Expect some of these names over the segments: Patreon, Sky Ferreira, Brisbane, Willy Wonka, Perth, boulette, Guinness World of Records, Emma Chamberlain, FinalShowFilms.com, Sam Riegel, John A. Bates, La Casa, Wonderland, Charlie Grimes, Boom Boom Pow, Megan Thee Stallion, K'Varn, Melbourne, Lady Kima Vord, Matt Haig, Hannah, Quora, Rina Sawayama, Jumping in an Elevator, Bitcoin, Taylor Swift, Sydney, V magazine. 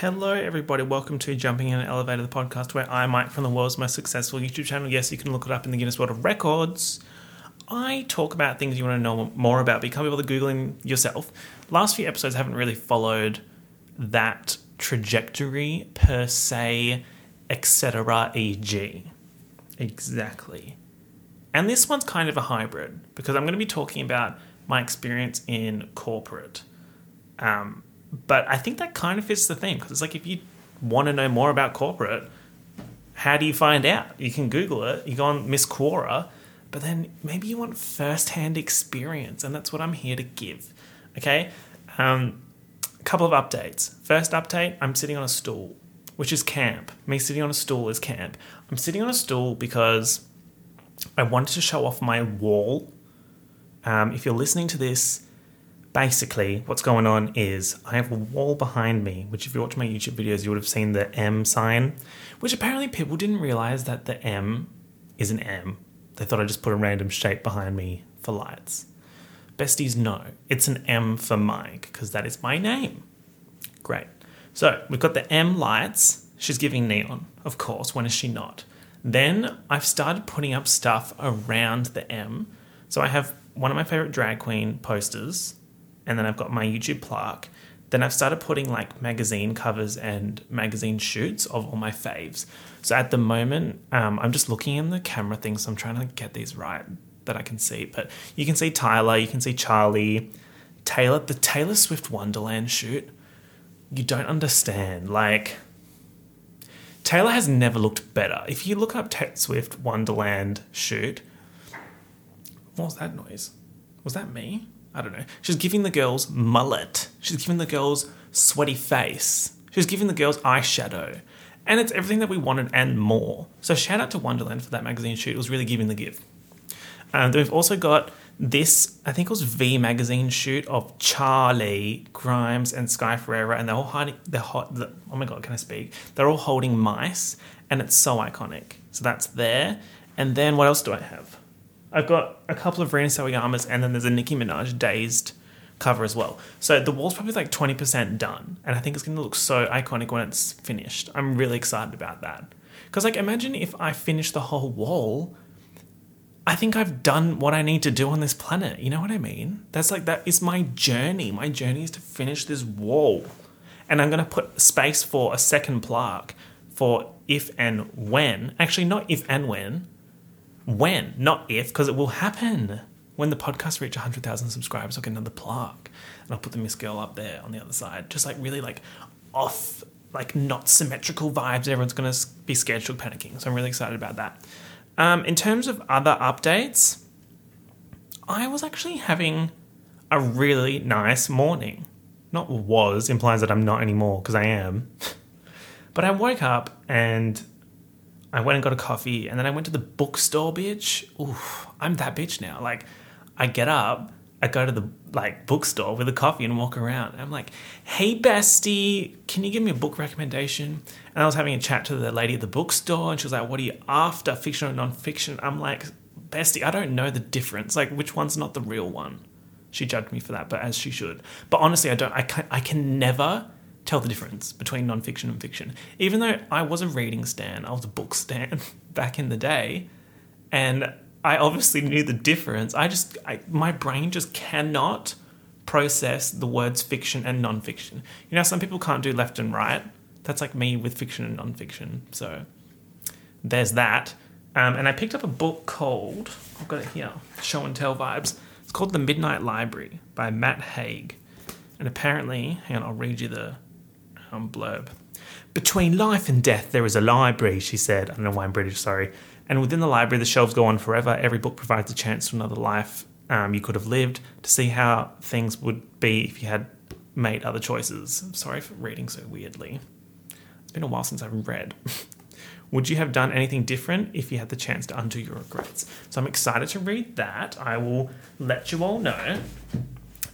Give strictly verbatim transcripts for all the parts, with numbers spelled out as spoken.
Hello everybody, welcome to Jumping in an Elevator, the podcast where I, Mike from the world's most successful YouTube channel, yes, you can look it up in the Guinness World of Records, I talk about things you want to know more about, but you can't be able to Googling yourself. Last few episodes haven't really followed that trajectory per se, et cetera, for example. Exactly. And this one's kind of a hybrid, because I'm going to be talking about my experience in corporate. Um, but I think that kind of fits the theme, because it's like, if you want to know more about corporate, how do you find out? You can Google it, you go on Miss Quora, but then maybe you want first-hand experience, and that's what I'm here to give, okay? Um, a couple of updates. First update, I'm sitting on a stool, which is camp. Me sitting on a stool is camp. I'm sitting on a stool because I wanted to show off my wall. Um, if you're listening to this, basically what's going on is I have a wall behind me, which if you watch my YouTube videos, you would have seen the M sign, which apparently people didn't realize that the M is an M. They thought I just put a random shape behind me for lights. Besties, no. It's an M for Mike, because that is my name. Great. So we've got the M lights. She's giving neon, of course. When is she not? Then I've started putting up stuff around the M. So I have one of my favourite drag queen posters, and then I've got my YouTube plaque. Then I've started putting like magazine covers and magazine shoots of all my faves. So at the moment, um, I'm just looking in the camera thing, so I'm trying to get these right that I can see. But you can see Tyler, you can see Charlie, Taylor, the Taylor Swift Wonderland shoot. You don't understand, like... Taylor has never looked better. If you look up Taylor Swift Wonderland shoot, what was that noise? Was that me? I don't know. She's giving the girls mullet. She's giving the girls sweaty face. She's giving the girls eyeshadow. And it's everything that we wanted and more. So shout out to Wonderland for that magazine shoot. It was really giving the give. Um, then we've also got this, I think it was V magazine shoot of Charlie Grimes and Sky Ferreira, and they're all hiding, they're hot, the, oh my God, can I speak? They're all holding mice, and it's so iconic. So that's there. And then what else do I have? I've got a couple of Rina Sawayamas, and then there's a Nicki Minaj Dazed cover as well. So the wall's probably like twenty percent done, and I think it's going to look so iconic when it's finished. I'm really excited about that. Because like, imagine if I finish the whole wall, I think I've done what I need to do on this planet. You know what I mean? That's like, that is my journey. My journey is to finish this wall. And I'm going to put space for a second plaque for if and when. Actually, not if and when. When, not if, because it will happen. When the podcast reach one hundred thousand subscribers, I'll get another plaque. And I'll put the Miss Girl up there on the other side. Just like really like off, like not symmetrical vibes. Everyone's going to be scared she'll panicking. So I'm really excited about that. Um, in terms of other updates, I was actually having a really nice morning. Not was, implies that I'm not anymore, because I am. But I woke up and I went and got a coffee, and then I went to the bookstore, bitch. Oof, I'm that bitch now. Like, I get up, I go to the like bookstore with a coffee and walk around. And I'm like, hey, bestie, can you give me a book recommendation? And I was having a chat to the lady at the bookstore, and she was like, what are you after, fiction or non-fiction? I'm like, bestie, I don't know the difference. Like, which one's not the real one? She judged me for that, but as she should. But honestly, I don't. I can, I can never tell the difference between non-fiction and fiction. Even though I was a reading stan, I was a book stan back in the day, and I obviously knew the difference. I just, I, my brain just cannot process the words fiction and non-fiction. You know, some people can't do left and right. That's like me with fiction and non-fiction. So there's that. Um, and I picked up a book called, I've got it here, Show and Tell Vibes. It's called The Midnight Library by Matt Haig. And apparently, hang on, I'll read you the um, blurb. Between life and death, there is a library, she said. I don't know why I'm British, sorry. And within the library, the shelves go on forever. Every book provides a chance to another life um, you could have lived, to see how things would be if you had made other choices. Sorry for reading so weirdly. It's been a while since I've read. Would you have done anything different if you had the chance to undo your regrets? So I'm excited to read that. I will let you all know.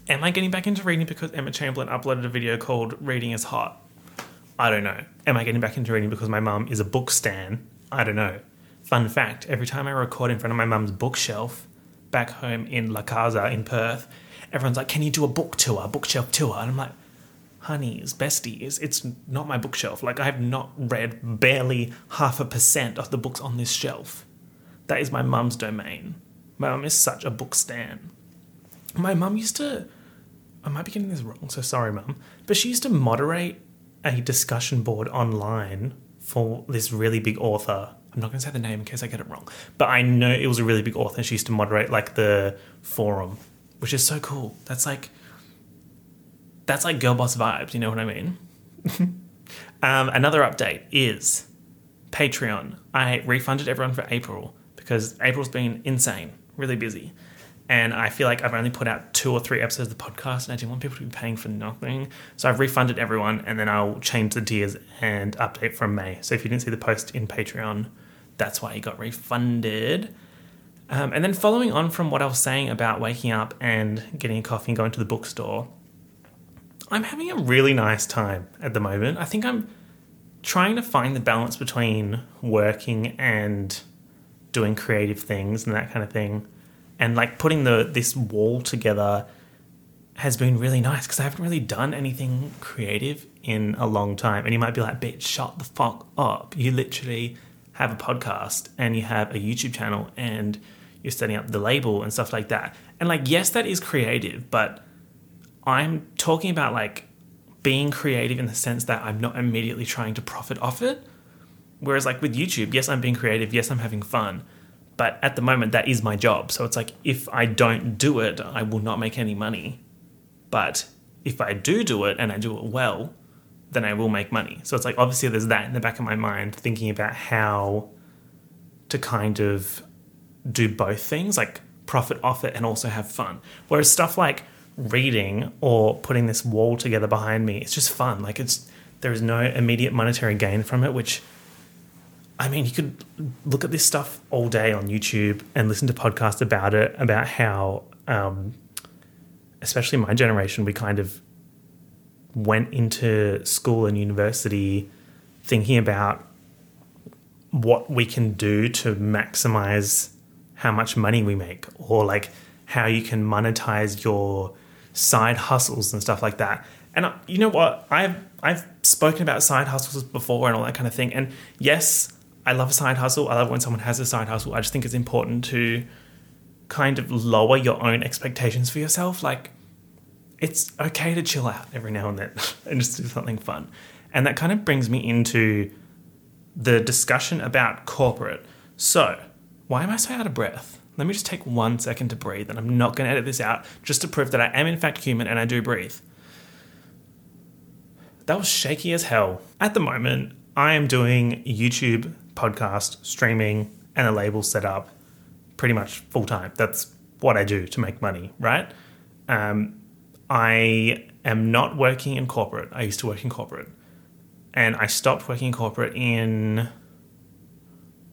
Am I getting back into reading because Emma Chamberlain uploaded a video called Reading is Hot? I don't know. Am I getting back into reading because my mum is a book stan? I don't know. Fun fact, every time I record in front of my mum's bookshelf back home in La Casa in Perth, everyone's like, can you do a book tour, bookshelf tour? And I'm like, honeys, besties. It's not my bookshelf. Like, I have not read barely half a percent of the books on this shelf. That is my mum's domain. My mum is such a book stan. My mum used to... I might be getting this wrong, so sorry, mum. But she used to moderate a discussion board online for this really big author. I'm not going to say the name in case I get it wrong. But I know it was a really big author. She used to moderate, like, the forum, which is so cool. That's, like... That's like girl boss vibes, you know what I mean? um, another update is Patreon. I refunded everyone for April because April's been insane, really busy. And I feel like I've only put out two or three episodes of the podcast and I didn't want people to be paying for nothing. So I've refunded everyone and then I'll change the tiers and update from May. So if you didn't see the post in Patreon, that's why you got refunded. Um, and then following on from what I was saying about waking up and getting a coffee and going to the bookstore, I'm having a really nice time at the moment. I think I'm trying to find the balance between working and doing creative things and that kind of thing. And like putting the this wall together has been really nice because I haven't really done anything creative in a long time. And you might be like, bitch, shut the fuck up. You literally have a podcast and you have a YouTube channel and you're setting up the label and stuff like that. And like, yes, that is creative, but I'm talking about like being creative in the sense that I'm not immediately trying to profit off it. Whereas like with YouTube, yes, I'm being creative. Yes, I'm having fun. But at the moment, that is my job. So it's like, if I don't do it, I will not make any money. But if I do do it and I do it well, then I will make money. So it's like, obviously there's that in the back of my mind, thinking about how to kind of do both things, like profit off it and also have fun. Whereas stuff like reading or putting this wall together behind me, it's just fun. Like it's, there is no immediate monetary gain from it, which, I mean, you could look at this stuff all day on YouTube and listen to podcasts about it, about how, um, especially my generation, we kind of went into school and university thinking about what we can do to maximize how much money we make, or like how you can monetize your side hustles and stuff like that. And I, you know what? I've I've spoken about side hustles before and all that kind of thing. And yes, I love a side hustle. I love when someone has a side hustle. I just think it's important to kind of lower your own expectations for yourself. Like, it's okay to chill out every now and then and just do something fun. And that kind of brings me into the discussion about corporate. So, why am I so out of breath? Let me just take one second to breathe, and I'm not going to edit this out, just to prove that I am in fact human and I do breathe. That was shaky as hell. At the moment, I am doing YouTube, podcast, streaming, and a label setup pretty much full time. That's what I do to make money, right? Um, I am not working in corporate. I used to work in corporate, and I stopped working in corporate in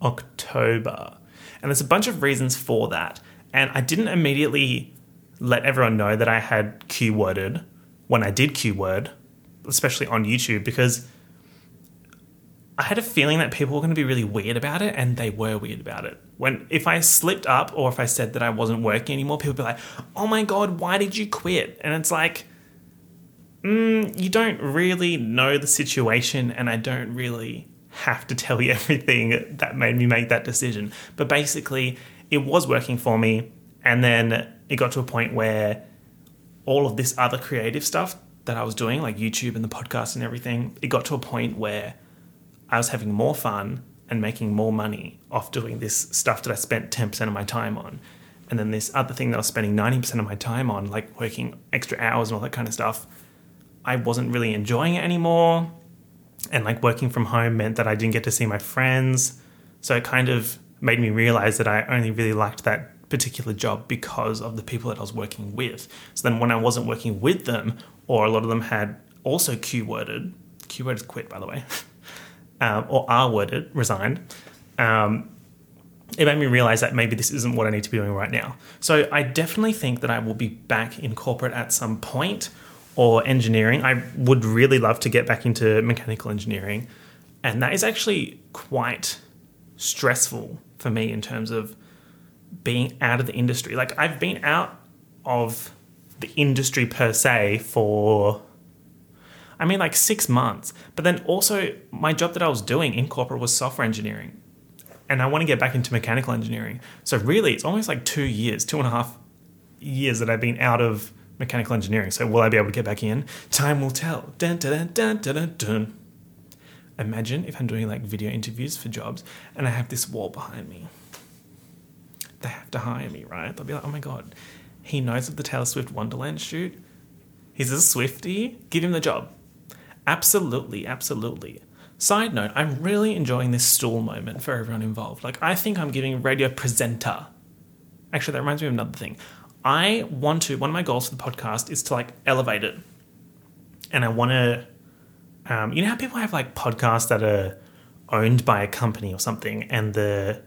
October. And there's a bunch of reasons for that. And I didn't immediately let everyone know that I had Q-worded when I did Q-word, especially on YouTube, because I had a feeling that people were going to be really weird about it, and they were weird about it. When if I slipped up or if I said that I wasn't working anymore, people would be like, oh my God, why did you quit? And it's like, mm, you don't really know the situation, and I don't really have to tell you everything that made me make that decision. But basically, it was working for me, and then it got to a point where all of this other creative stuff that I was doing, like YouTube and the podcast and everything, it got to a point where I was having more fun and making more money off doing this stuff that I spent ten percent of my time on. And then this other thing that I was spending ninety percent of my time on, like working extra hours and all that kind of stuff, I wasn't really enjoying it anymore. And like working from home meant that I didn't get to see my friends. So it kind of made me realize that I only really liked that particular job because of the people that I was working with. So then when I wasn't working with them, or a lot of them had also Q-worded, Q-worded quit, by the way, um, or R-worded, resigned, um, it made me realize that maybe this isn't what I need to be doing right now. So I definitely think that I will be back in corporate at some point, or engineering. I would really love to get back into mechanical engineering. And that is actually quite stressful for me in terms of being out of the industry. Like, I've been out of the industry per se for, I mean, like six months. But then also my job that I was doing in corporate was software engineering. And I want to get back into mechanical engineering. So really, it's almost like two years, two and a half years that I've been out of mechanical engineering. So will I be able to get back in? Time will tell. Dun, dun, dun, dun, dun, dun. Imagine if I'm doing like video interviews for jobs and I have this wall behind me. They have to hire me, right? They'll be like, oh my God, he knows of the Taylor Swift Wonderland shoot. He's a Swiftie. Give him the job. Absolutely, absolutely. Side note, I'm really enjoying this stool moment for everyone involved. Like, I think I'm giving radio presenter. Actually, that reminds me of another thing. I want to, one of my goals for the podcast is to, like, elevate it. And I want to, um, you know how people have, like, podcasts that are owned by a company or something and the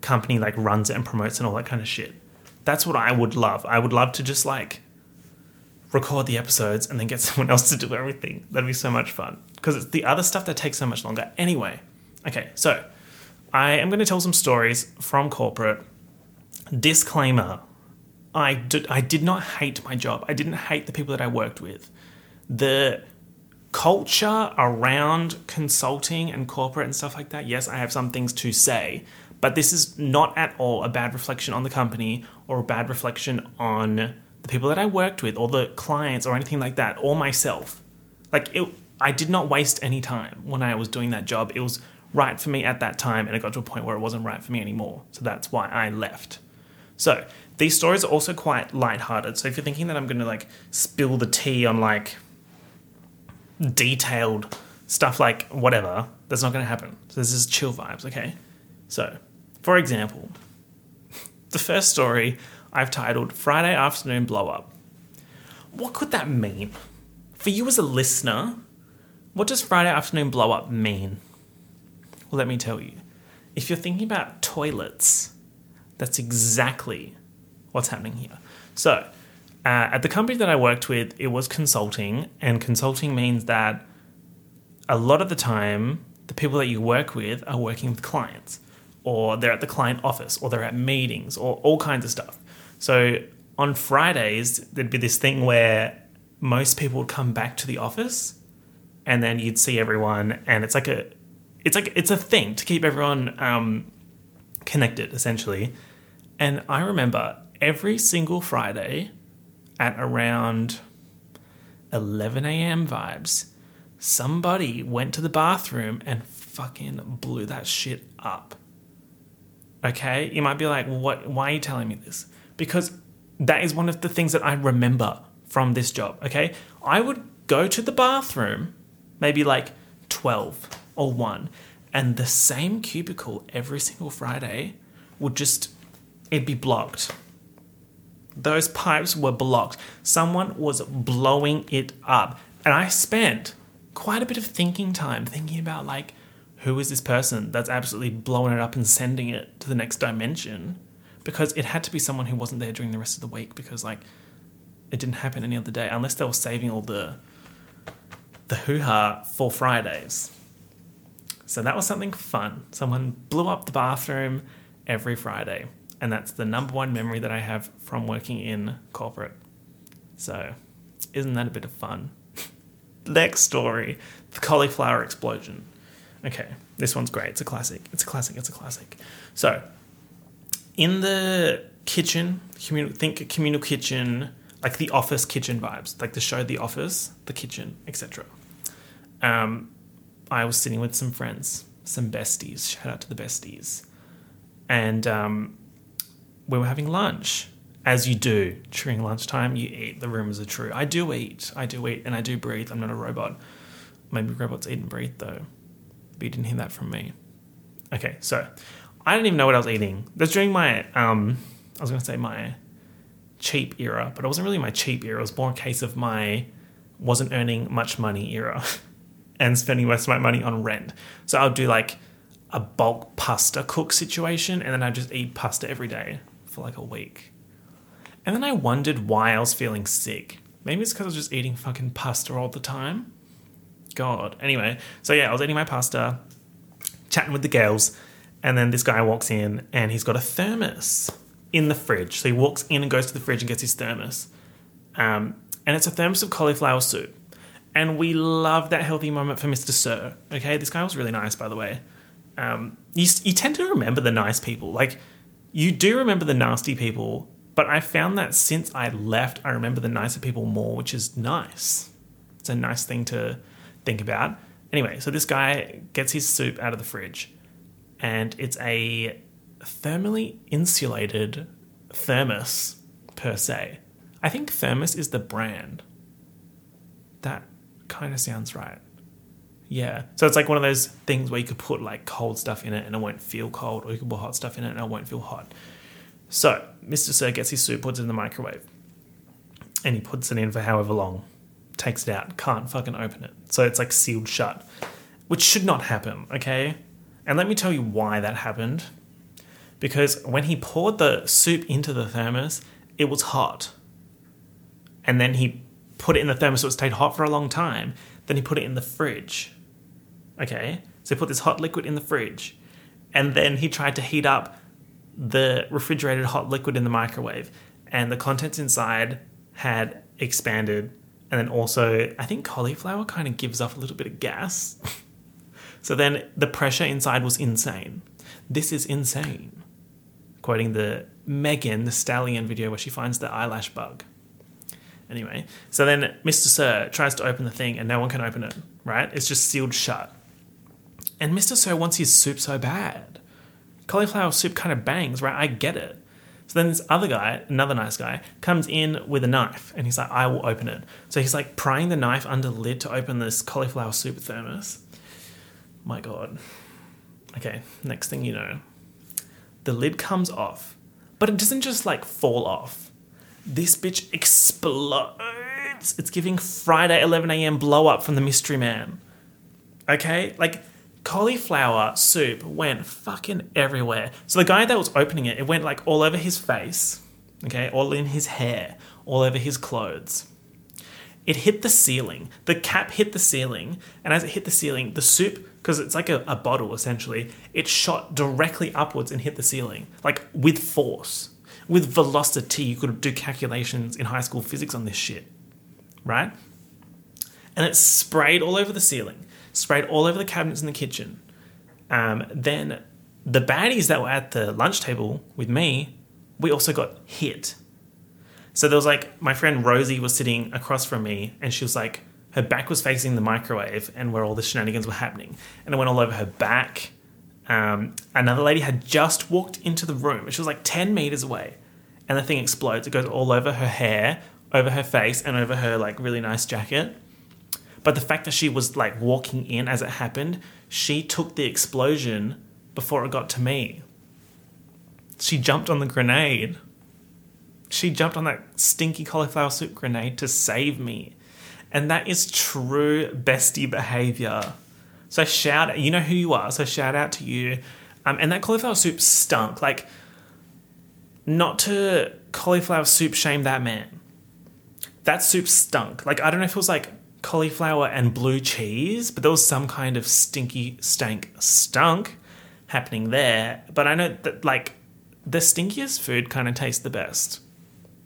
company, like, runs it and promotes it and all that kind of shit? That's what I would love. I would love to just, like, record the episodes and then get someone else to do everything. That'd be so much fun. Because it's the other stuff that takes so much longer. Anyway, okay, so I am going to tell some stories from corporate. Disclaimer, I did, I did not hate my job. I didn't hate the people that I worked with. The culture around consulting and corporate and stuff like that, yes, I have some things to say, but this is not at all a bad reflection on the company or a bad reflection on the people that I worked with or the clients or anything like that, or myself. Like, it, I did not waste any time when I was doing that job. It was right for me at that time, and it got to a point where it wasn't right for me anymore. So that's why I left. So these stories are also quite lighthearted. So if you're thinking that I'm going to, like, spill the tea on, like, detailed stuff, like, whatever, that's not going to happen. So this is chill vibes, okay? So, for example, the first story I've titled Friday Afternoon Blow Up. What could that mean? For you as a listener, what does Friday Afternoon Blow Up mean? Well, let me tell you. If you're thinking about toilets, that's exactly what's happening here. So, uh, at the company that I worked with, it was consulting, and consulting means that a lot of the time, the people that you work with are working with clients, or they're at the client office, or they're at meetings, or all kinds of stuff. So on Fridays, there'd be this thing where most people would come back to the office and then you'd see everyone. And it's like a, it's like, it's a thing to keep everyone um, connected, essentially. And I remember every single Friday at around eleven a.m. vibes, somebody went to the bathroom and fucking blew that shit up. Okay. You might be like, what, why are you telling me this? Because that is one of the things that I remember from this job, okay? I would go to the bathroom maybe like twelve or one, and the same cubicle every single Friday would just, it'd be blocked. Those pipes were blocked. Someone was blowing it up. And I spent quite a bit of thinking time thinking about, like, who is this person that's absolutely blowing it up and sending it to the next dimension? Because it had to be someone who wasn't there during the rest of the week, because, like, it didn't happen any other day unless they were saving all the the hoo-ha for Fridays. So that was something fun. Someone blew up the bathroom every Friday, and that's the number one memory that I have from working in corporate. So isn't that a bit of fun? Next story, the cauliflower explosion. Okay, this one's great. It's a classic. It's a classic. It's a classic. So, in the kitchen, communal, think communal kitchen, like the office kitchen vibes, like the show The Office, the kitchen, et cetera. Um, I was sitting with some friends, some besties. Shout out to the besties. And um, we were having lunch, as you do during lunchtime. You eat. The rumors are true. I do eat. I do eat, and I do breathe. I'm not a robot. Maybe robots eat and breathe though. But you didn't hear that from me. Okay, so I didn't even know what I was eating. That's during my, um, I was going to say my cheap era, but it wasn't really my cheap era. It was more a case of my wasn't earning much money era and spending most of my money on rent. So I'll do like a bulk pasta cook situation, and then I just eat pasta every day for like a week. And then I wondered why I was feeling sick. Maybe it's because I was just eating fucking pasta all the time. God. Anyway, so yeah, I was eating my pasta, chatting with the girls. And then this guy walks in and he's got a thermos in the fridge. So he walks in and goes to the fridge and gets his thermos. Um, and it's a thermos of cauliflower soup. And we love that healthy moment for Mister Sir. Okay, this guy was really nice, by the way. Um, you, you tend to remember the nice people. Like, you do remember the nasty people, but I found that since I left, I remember the nicer people more, which is nice. It's a nice thing to think about. Anyway, so this guy gets his soup out of the fridge, and it's a thermally insulated thermos, per se. I think Thermos is the brand. That kind of sounds right. Yeah. So it's like one of those things where you could put like cold stuff in it and it won't feel cold, or you could put hot stuff in it and it won't feel hot. So Mister Sir gets his soup, puts it in the microwave, and he puts it in for however long, takes it out, can't fucking open it. So it's like sealed shut, which should not happen, okay? And let me tell you why that happened. Because when he poured the soup into the thermos, it was hot. And then he put it in the thermos so it stayed hot for a long time. Then he put it in the fridge. Okay, so he put this hot liquid in the fridge, and then he tried to heat up the refrigerated hot liquid in the microwave, and the contents inside had expanded. And then also, I think cauliflower kind of gives off a little bit of gas. So then the pressure inside was insane. This is insane. Quoting the Megan Thee Stallion video where she finds the eyelash bug. Anyway, so then Mister Sir tries to open the thing and no one can open it, right? It's just sealed shut. And Mister Sir wants his soup so bad. Cauliflower soup kind of bangs, right? I get it. So then this other guy, another nice guy, comes in with a knife and he's like, I will open it. So he's like prying the knife under the lid to open this cauliflower soup thermos. My God. Okay, next thing you know, the lid comes off, but it doesn't just like fall off. This bitch explodes. It's giving Friday eleven a.m. blow up from the mystery man. Okay? Like, cauliflower soup went fucking everywhere. So the guy that was opening it, it went like all over his face. Okay? All in his hair. All over his clothes. It hit the ceiling. The cap hit the ceiling. And as it hit the ceiling, the soup, because it's like a, a bottle essentially, it shot directly upwards and hit the ceiling. Like, with force. With velocity, you could do calculations in high school physics on this shit, right? And it sprayed all over the ceiling, sprayed all over the cabinets in the kitchen. Um, then the baddies that were at the lunch table with me, we also got hit. So there was like, my friend Rosie was sitting across from me and she was like, her back was facing the microwave and where all the shenanigans were happening. And it went all over her back. Um, another lady had just walked into the room. She was like ten meters away. And the thing explodes. It goes all over her hair, over her face, and over her like really nice jacket. But the fact that she was like walking in as it happened, she took the explosion before it got to me. She jumped on the grenade. She jumped on that stinky cauliflower soup grenade to save me. And that is true bestie behavior. So shout out, you know who you are, so shout out to you. Um, and that cauliflower soup stunk. Like, not to cauliflower soup shame that man. That soup stunk. Like, I don't know if it was like cauliflower and blue cheese, but there was some kind of stinky stank stunk happening there. But I know that like the stinkiest food kind of tastes the best.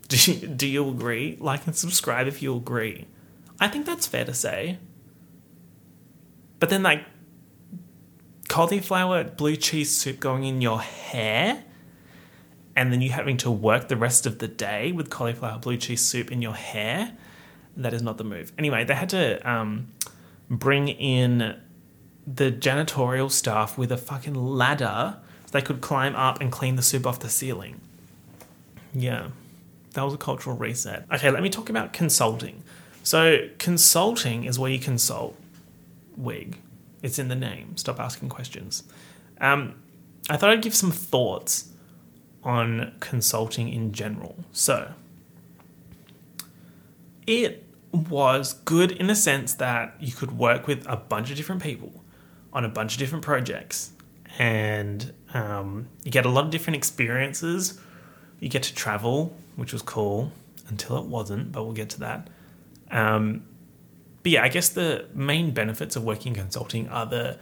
Do you, do you agree? Like and subscribe if you agree. I think that's fair to say. But then, like, cauliflower, blue cheese soup going in your hair, and then you having to work the rest of the day with cauliflower, blue cheese soup in your hair, that is not the move. Anyway, they had to um, bring in the janitorial staff with a fucking ladder so they could climb up and clean the soup off the ceiling. Yeah, that was a cultural reset. Okay, let me talk about consulting. So, consulting is where you consult. Wig. It's in the name. Stop asking questions. Um, I thought I'd give some thoughts on consulting in general. So it was good in the sense that you could work with a bunch of different people on a bunch of different projects, and um, you get a lot of different experiences. You get to travel, which was cool until it wasn't, but we'll get to that. Um, But yeah, I guess the main benefits of working in consulting are the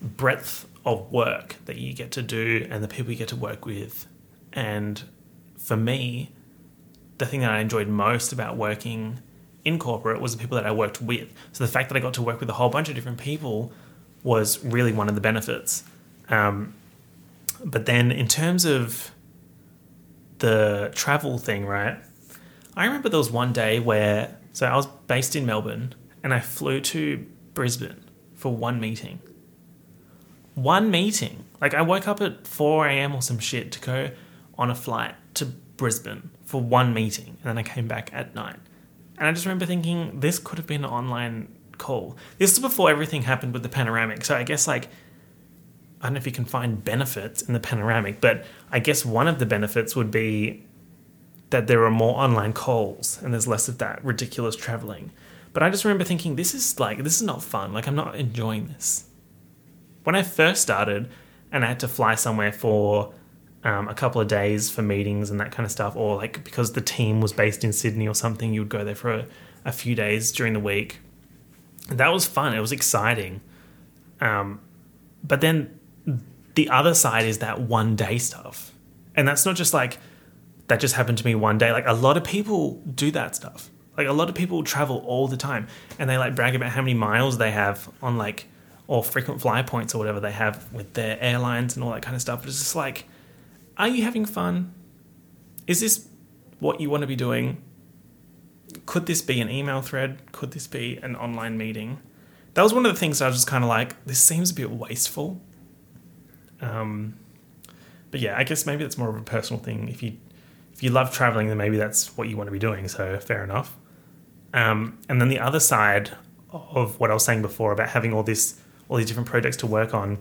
breadth of work that you get to do and the people you get to work with. And for me, the thing that I enjoyed most about working in corporate was the people that I worked with. So the fact that I got to work with a whole bunch of different people was really one of the benefits. Um, but then in terms of the travel thing, right? I remember there was one day where, so I was based in Melbourne and I flew to Brisbane for one meeting. One meeting. Like, I woke up at four a.m. or some shit to go on a flight to Brisbane for one meeting, and then I came back at night. And I just remember thinking, this could have been an online call. This is before everything happened with the panoramic. So I guess, like, I don't know if you can find benefits in the panoramic, but I guess one of the benefits would be that there are more online calls and there's less of that ridiculous traveling. But I just remember thinking, this is like, this is not fun. Like, I'm not enjoying this. When I first started and I had to fly somewhere for um, a couple of days for meetings and that kind of stuff, or like because the team was based in Sydney or something, you would go there for a, a few days during the week. And that was fun. It was exciting. Um, but then the other side is that one day stuff. And that's not just like, that just happened to me one day. Like, a lot of people do that stuff. Like, a lot of people travel all the time and they like brag about how many miles they have on like, or frequent flyer points or whatever they have with their airlines and all that kind of stuff. But it's just like, are you having fun? Is this what you want to be doing? Could this be an email thread? Could this be an online meeting? That was one of the things that I was just kind of like, this seems a bit wasteful. Um, but yeah, I guess maybe that's more of a personal thing. If you if you love traveling, then maybe that's what you want to be doing. So fair enough. Um, and then the other side of what I was saying before about having all this, all these different projects to work on,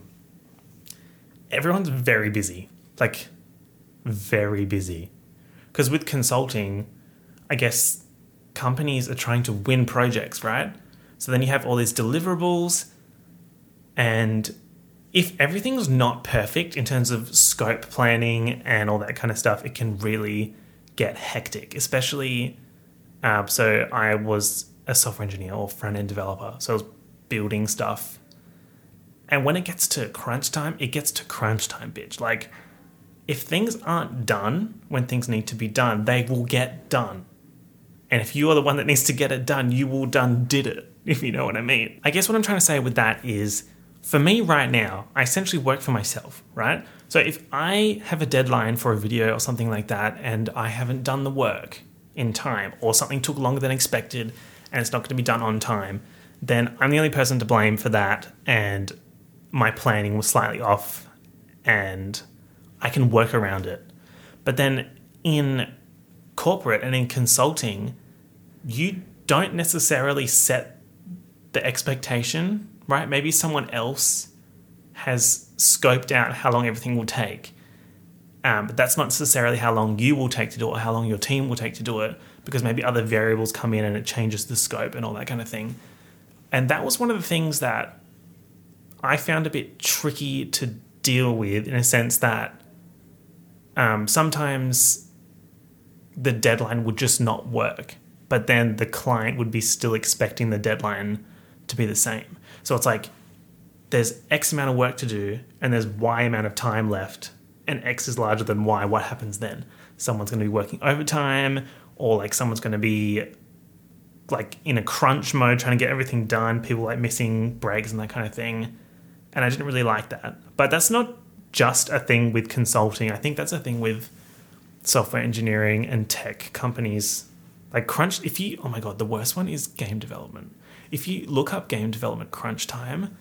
everyone's very busy, like very busy. Because with consulting, I guess companies are trying to win projects, right? So then you have all these deliverables, and if everything's not perfect in terms of scope planning and all that kind of stuff, it can really get hectic, especially, uh, so I was a software engineer or front-end developer, so I was building stuff. And when it gets to crunch time, it gets to crunch time, bitch. Like, if things aren't done when things need to be done, they will get done. And if you are the one that needs to get it done, you will done did it, if you know what I mean. I guess what I'm trying to say with that is, for me right now, I essentially work for myself, right? So if I have a deadline for a video or something like that, and I haven't done the work in time, or something took longer than expected, and it's not going to be done on time, then I'm the only person to blame for that, and my planning was slightly off and I can work around it. But then in corporate and in consulting, you don't necessarily set the expectation, right? Maybe someone else has scoped out how long everything will take. Um, but that's not necessarily how long you will take to do it or how long your team will take to do it, because maybe other variables come in and it changes the scope and all that kind of thing. And that was one of the things that I found a bit tricky to deal with, in a sense that um, sometimes the deadline would just not work, but then the client would be still expecting the deadline to be the same. So it's like, there's X amount of work to do and there's Y amount of time left, and X is larger than Y. What happens then? Someone's going to be working overtime, or like someone's going to be like in a crunch mode trying to get everything done, people like missing breaks and that kind of thing. And I didn't really like that. But that's not just a thing with consulting. I think that's a thing with software engineering and tech companies. Like crunch, if you, oh my God, the worst one is game development. If you look up game development crunch time,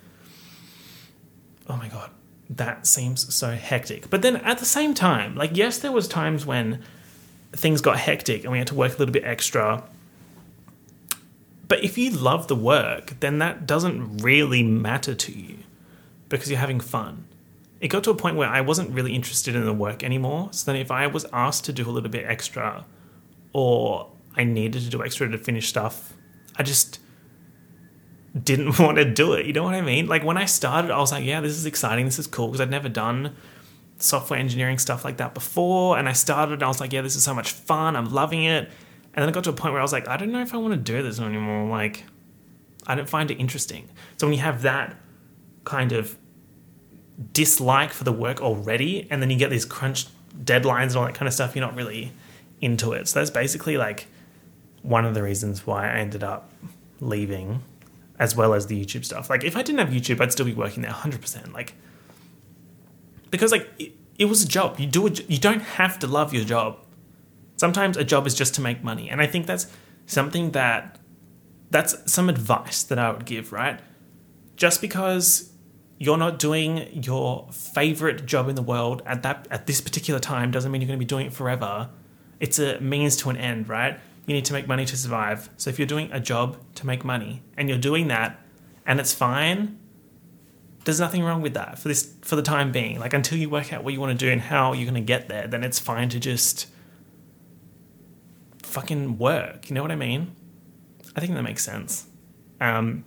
oh my God, that seems so hectic. But then at the same time, like, yes, there was times when things got hectic and we had to work a little bit extra. But if you love the work, then that doesn't really matter to you, because you're having fun. It got to a point where I wasn't really interested in the work anymore. So then if I was asked to do a little bit extra, or I needed to do extra to finish stuff, I just didn't want to do it. You know what I mean? Like, when I started, I was like, yeah, this is exciting. This is cool, because I'd never done software engineering stuff like that before. And I started and I was like, yeah, this is so much fun. I'm loving it. And then it got to a point where I was like, I don't know if I want to do this anymore. Like, I don't find it interesting. So when you have that kind of dislike for the work already, and then you get these crunch deadlines and all that kind of stuff, you're not really into it. So that's basically like one of the reasons why I ended up leaving, as well as the YouTube stuff. Like, if I didn't have YouTube, I'd still be working there one hundred percent. Like, because, like, it, it was a job. You do a, you don't have to love your job. Sometimes a job is just to make money. And I think that's something that, that's some advice that I would give, right? Just because you're not doing your favorite job in the world at that at this particular time doesn't mean you're going to be doing it forever. It's a means to an end, right? You need to make money to survive. So if you're doing a job to make money and you're doing that and it's fine, there's nothing wrong with that for this for the time being. Like, until you work out what you want to do and how you're going to get there, then it's fine to just fucking work. You know what I mean? I think that makes sense. Um,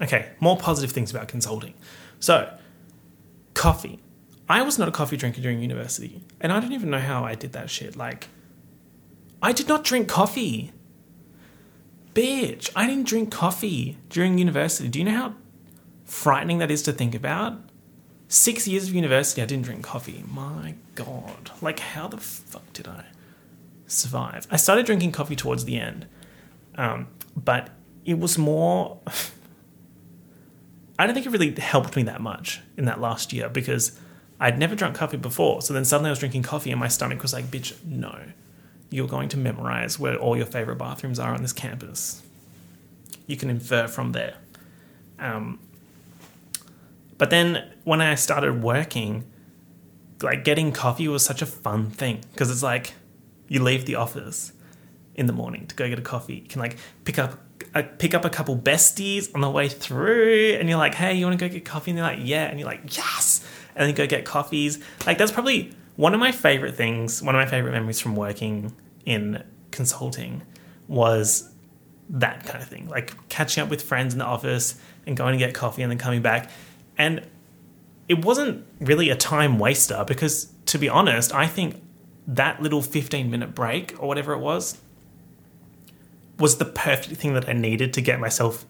okay, more positive things about consulting. So, coffee. I was not a coffee drinker during university, and I don't even know how I did that shit. Like, I did not drink coffee. Bitch, I didn't drink coffee during university. Do you know how frightening that is to think about? Six years of university, I didn't drink coffee. My God. Like, how the fuck did I survive? I started drinking coffee towards the end, um, but it was more... I don't think it really helped me that much in that last year because I'd never drunk coffee before. So then suddenly I was drinking coffee and my stomach was like, bitch, no, you're going to memorize where all your favorite bathrooms are on this campus. You can infer from there. Um, but then when I started working, like, getting coffee was such a fun thing because it's like you leave the office in the morning to go get a coffee. You can like pick up I pick up a couple besties on the way through and you're like, hey, you want to go get coffee? And they're like, yeah. And you're like, yes. And then you go get coffees. Like, that's probably one of my favorite things. One of my favorite memories from working in consulting was that kind of thing. Like, catching up with friends in the office and going to get coffee and then coming back. And it wasn't really a time waster because, to be honest, I think that little fifteen minute break or whatever it was, was the perfect thing that I needed to get myself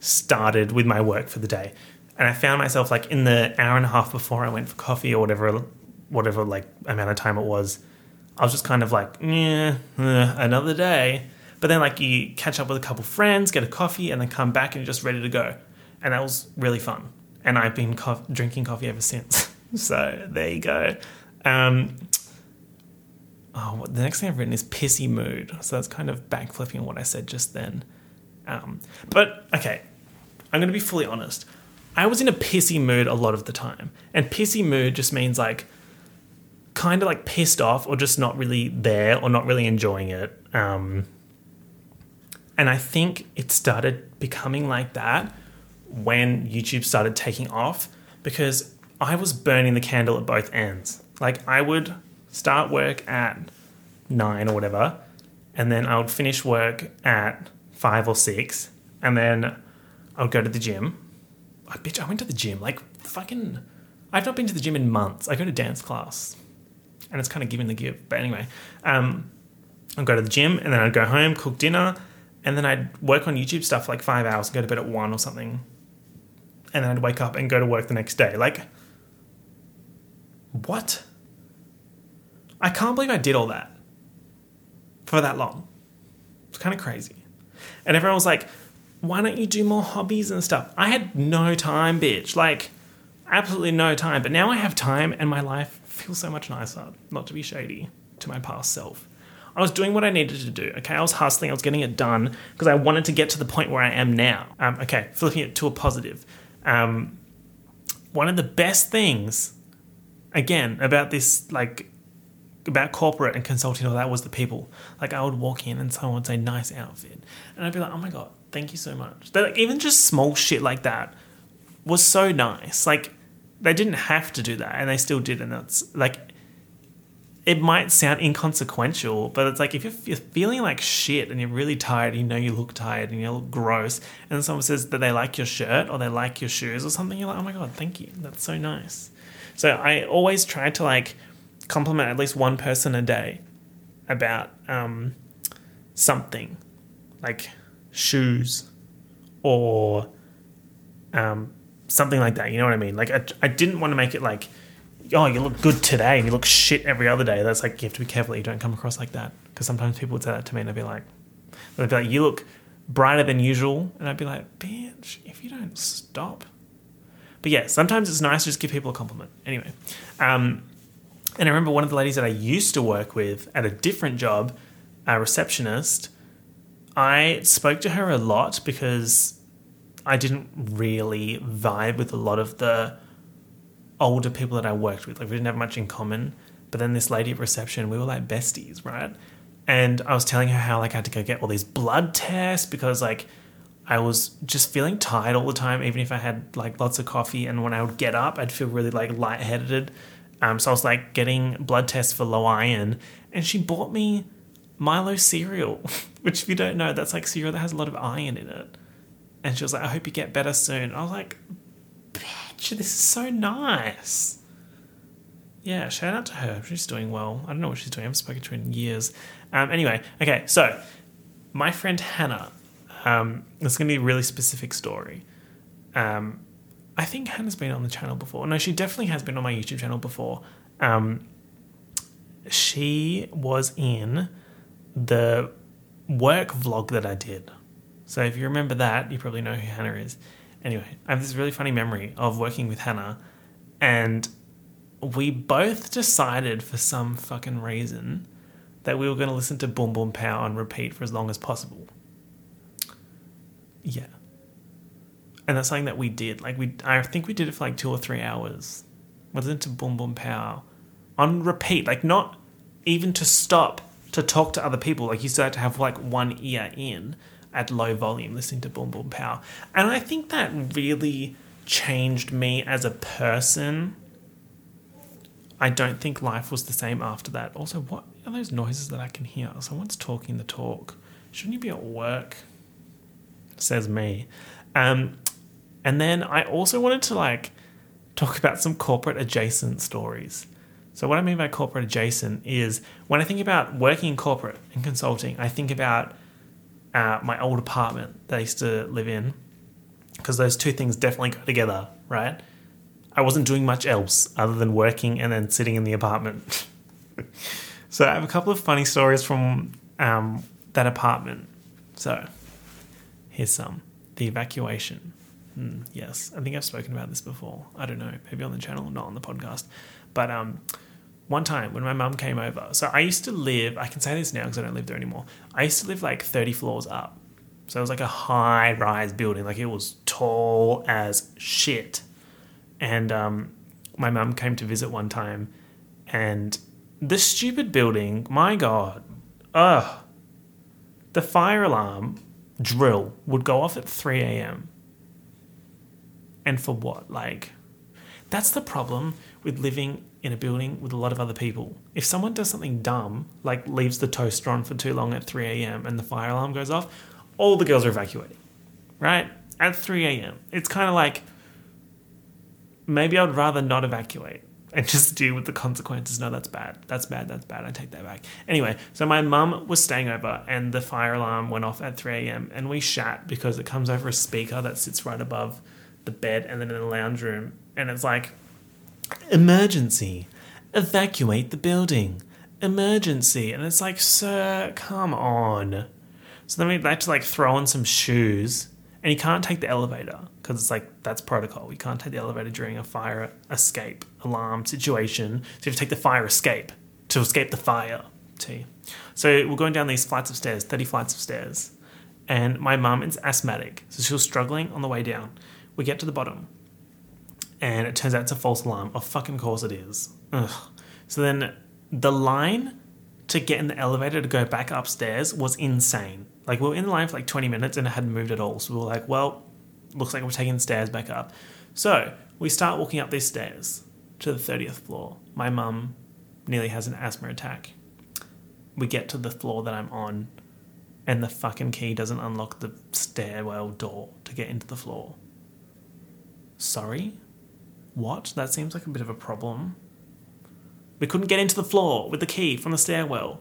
started with my work for the day. And I found myself, like, in the hour and a half before I went for coffee or whatever, whatever like amount of time it was, I was just kind of like, yeah, eh, another day. But then, like, you catch up with a couple friends, get a coffee, and then come back and you're just ready to go. And that was really fun. And I've been co- drinking coffee ever since. So there you go. Um, Oh, the next thing I've written is pissy mood. So that's kind of backflipping on what I said just then. Um, but, okay, I'm going to be fully honest. I was in a pissy mood a lot of the time. And pissy mood just means, like, kind of like pissed off or just not really there or not really enjoying it. Um, and I think it started becoming like that when YouTube started taking off because I was burning the candle at both ends. Like, I would... start work at nine or whatever, and then I would finish work at five or six, and then I would go to the gym. Oh, bitch, I went to the gym. Like, fucking... I've not been to the gym in months. I go to dance class, and it's kind of giving the give. But anyway, um, I'd go to the gym, and then I'd go home, cook dinner, and then I'd work on YouTube stuff for like five hours and go to bed at one or something. And then I'd wake up and go to work the next day. Like, what? I can't believe I did all that for that long. It's kind of crazy. And everyone was like, why don't you do more hobbies and stuff? I had no time, bitch. Like, absolutely no time. But now I have time and my life feels so much nicer, not to be shady to my past self. I was doing what I needed to do, okay? I was hustling. I was getting it done because I wanted to get to the point where I am now. Um, okay, flipping it to a positive. Um, one of the best things, again, about this, like... about corporate and consulting, all that was the people. Like, I would walk in and someone would say, nice outfit. And I'd be like, oh my God, thank you so much. But, like, even just small shit like that was so nice. Like, they didn't have to do that and they still did. And that's like, it might sound inconsequential, but it's like, if you're, you're feeling like shit and you're really tired, and you know, you look tired and you look gross. And someone says that they like your shirt or they like your shoes or something. You're like, oh my God, thank you. That's so nice. So I always tried to, like, compliment at least one person a day about um, something like shoes or um, something like that. You know what I mean? Like, I, I didn't want to make it like, oh, you look good today and you look shit every other day. That's like, you have to be careful that you don't come across like that. Because sometimes people would say that to me and I'd be like, They'd be like, you look brighter than usual. And I'd be like, bitch, if you don't stop. But yeah, sometimes it's nice to just give people a compliment. Anyway. Um, and I remember one of the ladies that I used to work with at a different job, a receptionist, I spoke to her a lot because I didn't really vibe with a lot of the older people that I worked with. Like, we didn't have much in common. But then this lady at reception, we were like besties, right? And I was telling her how, like, I had to go get all these blood tests because, like, I was just feeling tired all the time, even if I had, like, lots of coffee. And when I would get up, I'd feel really, like, lightheaded. Um, so I was, like, getting blood tests for low iron. And she bought me Milo cereal, which, if you don't know, that's, like, cereal that has a lot of iron in it. And she was like, I hope you get better soon. I was like, bitch, this is so nice. Yeah, shout out to her. She's doing well. I don't know what she's doing. I haven't spoken to her in years. Um, anyway, okay, so my friend Hannah, um, it's going to be a really specific story. Um, I think Hannah's been on the channel before. No, she definitely has been on my YouTube channel before. Um, she was in the work vlog that I did. So if you remember that, you probably know who Hannah is. Anyway, I have this really funny memory of working with Hannah, and we both decided for some fucking reason that we were going to listen to Boom Boom Pow on repeat for as long as possible. Yeah. And that's something that we did. Like, we, I think we did it for like two or three hours. We listened to Boom Boom Pow on repeat. Like, not even to stop to talk to other people. Like, you still had to have like one ear in at low volume listening to Boom Boom Pow. And I think that really changed me as a person. I don't think life was the same after that. Also, what are those noises that I can hear? Someone's talking the talk. Shouldn't you be at work? Says me. Um, and then I also wanted to, like, talk about some corporate adjacent stories. So what I mean by corporate adjacent is when I think about working in corporate and consulting, I think about uh, my old apartment that I used to live in, because those two things definitely go together, right? I wasn't doing much else other than working and then sitting in the apartment. So I have a couple of funny stories from um, that apartment. So here's some. The evacuation. Mm, yes, I think I've spoken about this before. I don't know, maybe on the channel, not on the podcast. But um, one time when my mum came over, so I used to live, I can say this now because I don't live there anymore. I used to live like thirty floors up. So it was like a high-rise building. Like, it was tall as shit. And um, my mum came to visit one time, and this stupid building, my God, ugh, the fire alarm drill would go off at three a.m. And for what? Like, that's the problem with living in a building with a lot of other people. If someone does something dumb, like leaves the toaster on for too long at three a.m. and the fire alarm goes off, all the girls are evacuating, right? At three a.m. It's kind of like, maybe I'd rather not evacuate and just deal with the consequences. No, that's bad. That's bad. That's bad. I take that back. Anyway, so my mum was staying over and the fire alarm went off at three a.m. and we shat because it comes over a speaker that sits right above the bed and then in the lounge room. And it's like, emergency, evacuate the building, emergency. And it's like, sir, come on. So then we had to like throw on some shoes. And you can't take the elevator because it's like, that's protocol. You can't take the elevator during a fire escape alarm situation. So you have to take the fire escape to escape the fire. T. So we're going down these flights of stairs, thirty flights of stairs. And my mum is asthmatic. So she was struggling on the way down. We get to the bottom. And it turns out it's a false alarm. Of fucking course it is. Ugh. So then the line to get in the elevator to go back upstairs was insane. Like, we were in the line for like twenty minutes and it hadn't moved at all. So we were like, well, looks like we're taking the stairs back up. So we start walking up these stairs to the thirtieth floor. My mum nearly has an asthma attack. We get to the floor that I'm on and the fucking key doesn't unlock the stairwell door to get into the floor. Sorry? What? That seems like a bit of a problem. We couldn't get into the floor with the key from the stairwell.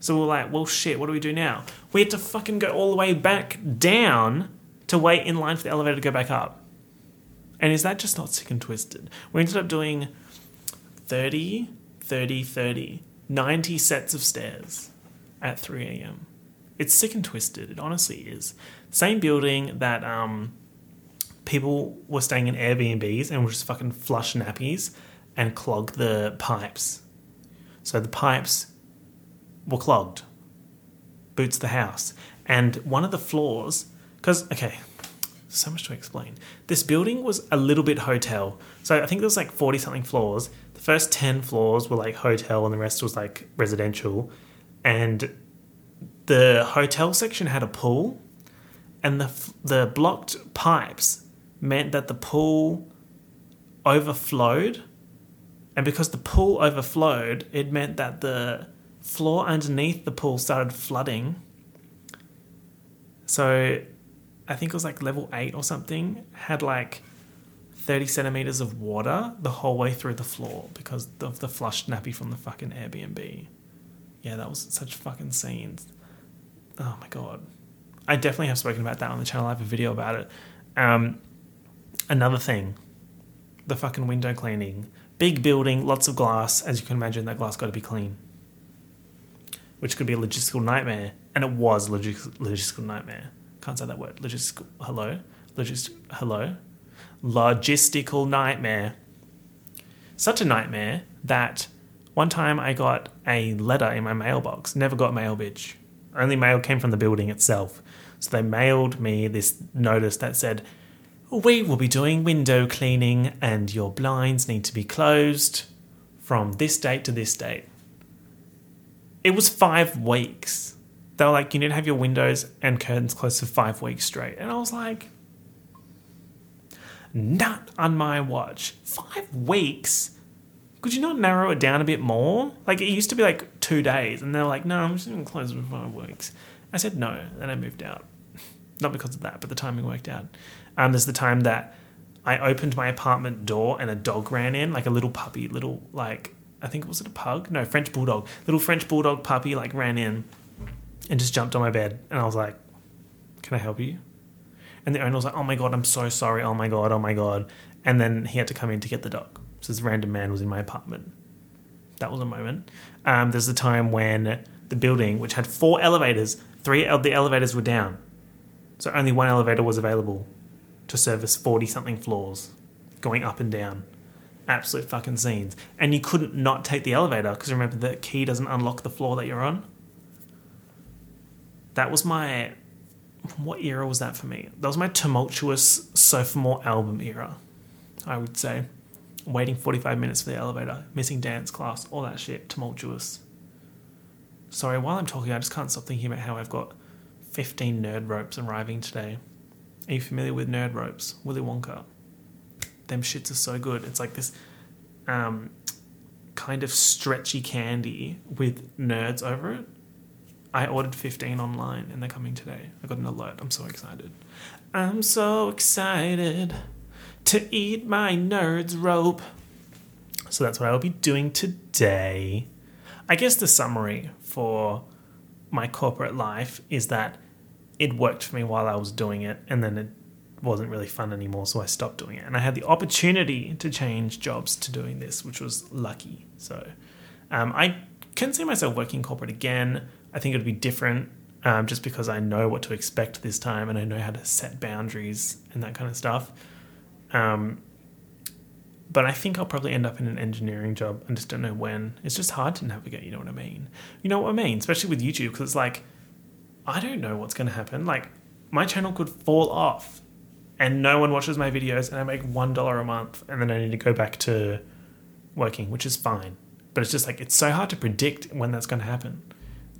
So we were like, well, shit, what do we do now? We had to fucking go all the way back down to wait in line for the elevator to go back up. And is that just not sick and twisted? We ended up doing thirty, thirty, thirty, ninety sets of stairs at three a.m. It's sick and twisted. It honestly is. Same building that um, people were staying in Airbnbs and would just fucking flush nappies and clog the pipes. So the pipes were clogged. Boots the house. And one of the floors... Because, okay, so much to explain. This building was a little bit hotel. So I think there was like forty-something floors. The first ten floors were like hotel and the rest was like residential. And... the hotel section had a pool, and the the blocked pipes meant that the pool overflowed, and because the pool overflowed, it meant that the floor underneath the pool started flooding. So I think it was like level eight or something, had like thirty centimetres of water the whole way through the floor because of the flushed nappy from the fucking Airbnb. Yeah, that was such fucking scenes. Oh my God. I definitely have spoken about that on the channel. I have a video about it. Um, another thing, the fucking window cleaning. Big building, lots of glass. As you can imagine, that glass got to be clean, which could be a logistical nightmare. And it was log- logistical nightmare. Can't say that word. Logistical. Hello? Logist- hello? Logistical nightmare. Such a nightmare that one time I got a letter in my mailbox. Never got mail, bitch. Only mail came from the building itself. So they mailed me this notice that said, we will be doing window cleaning and your blinds need to be closed from this date to this date. It was five weeks. They were like, you need to have your windows and curtains closed for five weeks straight. And I was like, not on my watch. Five weeks? Could you not narrow it down a bit more? Like, it used to be like two days. And they're like, no, I'm just going to close it for five weeks. I said no. Then I moved out. Not because of that, but the timing worked out. Um, there's the time that I opened my apartment door and a dog ran in, like a little puppy, little, like, I think, was it a pug? No, French bulldog. Little French bulldog puppy, like, ran in and just jumped on my bed. And I was like, can I help you? And the owner was like, oh, my God, I'm so sorry. Oh, my God, oh, my God. And then he had to come in to get the dog. So this random man was in my apartment. That was a moment. Um, there's the time when the building, which had four elevators, three of the elevators were down. So only one elevator was available to service forty-something floors going up and down. Absolute fucking scenes. And you couldn't not take the elevator because remember, the key doesn't unlock the floor that you're on. That was my... What era was that for me? That was my tumultuous sophomore album era, I would say. Waiting forty-five minutes for the elevator, missing dance class, all that shit, tumultuous. Sorry, while I'm talking, I just can't stop thinking about how I've got fifteen nerd ropes arriving today. Are you familiar with nerd ropes? Willy Wonka. Them shits are so good. It's like this um, kind of stretchy candy with nerds over it. I ordered fifteen online and they're coming today. I got an alert. I'm so excited. I'm so excited. To eat my nerd's rope. So that's what I'll be doing today. I guess the summary for my corporate life is that it worked for me while I was doing it, and then it wasn't really fun anymore, so I stopped doing it. And I had the opportunity to change jobs to doing this, which was lucky. So um, I can see myself working corporate again. I think it would be different um, just because I know what to expect this time, and I know how to set boundaries and that kind of stuff. Um, but I think I'll probably end up in an engineering job. I just don't know when. It's just hard to navigate, you know what I mean? You know what I mean? Especially with YouTube, because it's like, I don't know what's going to happen. Like, my channel could fall off and no one watches my videos and I make one dollar a month and then I need to go back to working, which is fine. But it's just like, it's so hard to predict when that's going to happen.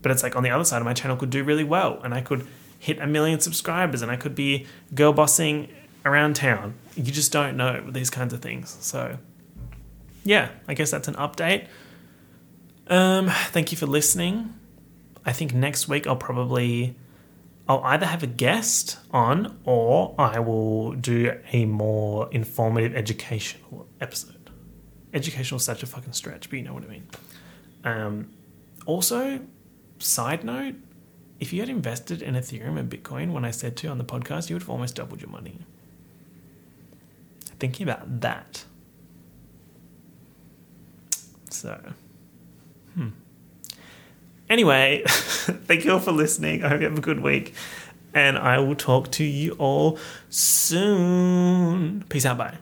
But it's like, on the other side, my channel could do really well and I could hit a million subscribers and I could be girl bossing around town. You just don't know with these kinds of things. So yeah, I guess that's an update. Um, thank you for listening. I think next week I'll probably, I'll either have a guest on or I will do a more informative educational episode. Educational is such a fucking stretch, but you know what I mean. Um, also, side note, if you had invested in Ethereum and Bitcoin when I said to on the podcast, you would have almost doubled your money. Thinking about that. So, hmm. Anyway, thank you all for listening. I hope you have a good week. And I will talk to you all soon. Peace out. Bye.